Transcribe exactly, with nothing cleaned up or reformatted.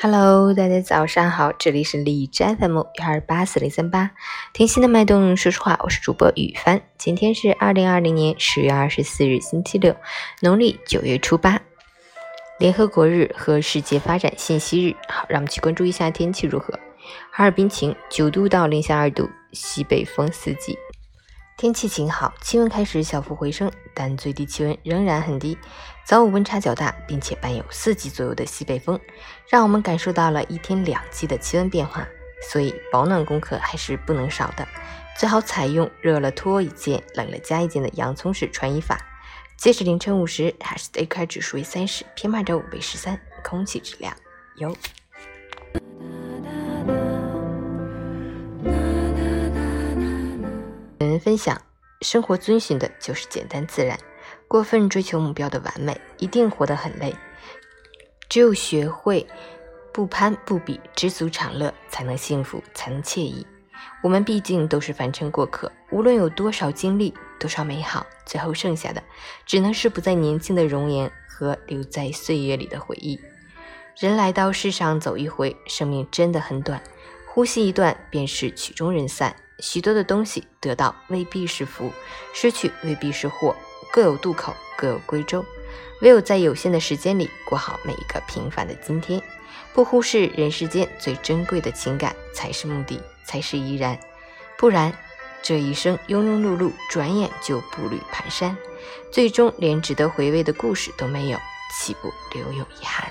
Hello， 大家早上好，这里是荔枝 F M 一二八四零三八，听心的脉动，说实话，我是主播雨帆。今天是二零二零年十月二十四日，星期六，农历九月初八，联合国日和世界发展信息日。好，让我们去关注一下天气如何。哈尔滨晴，九度到零下二度，西北风四级。天气晴好，气温开始小幅回升，但最低气温仍然很低，早午温差较大，并且伴有四级左右的西北风，让我们感受到了一天两季的气温变化，所以保暖功课还是不能少的。最好采用热了脱一件，冷了加一件的洋葱式穿衣法。截止凌晨五时，哈市的 A Q I 指数为三十，P M 二点五 为十三，空气质量优。分享生活遵循的就是简单自然，过分追求目标的完美一定活得很累，只有学会不攀不比，知足常乐，才能幸福，才能惬意。我们毕竟都是凡尘过客，无论有多少经历，多少美好，最后剩下的只能是不再年轻的容颜和留在岁月里的回忆。人来到世上走一回，生命真的很短，呼吸一段便是曲终人散。许多的东西得到未必是福，失去未必是祸，各有渡口，各有归舟。唯有在有限的时间里过好每一个平凡的今天，不忽视人世间最珍贵的情感，才是目的，才是依然。不然这一生庸庸碌碌，转眼就步履蹒跚，最终连值得回味的故事都没有，岂不留有遗憾。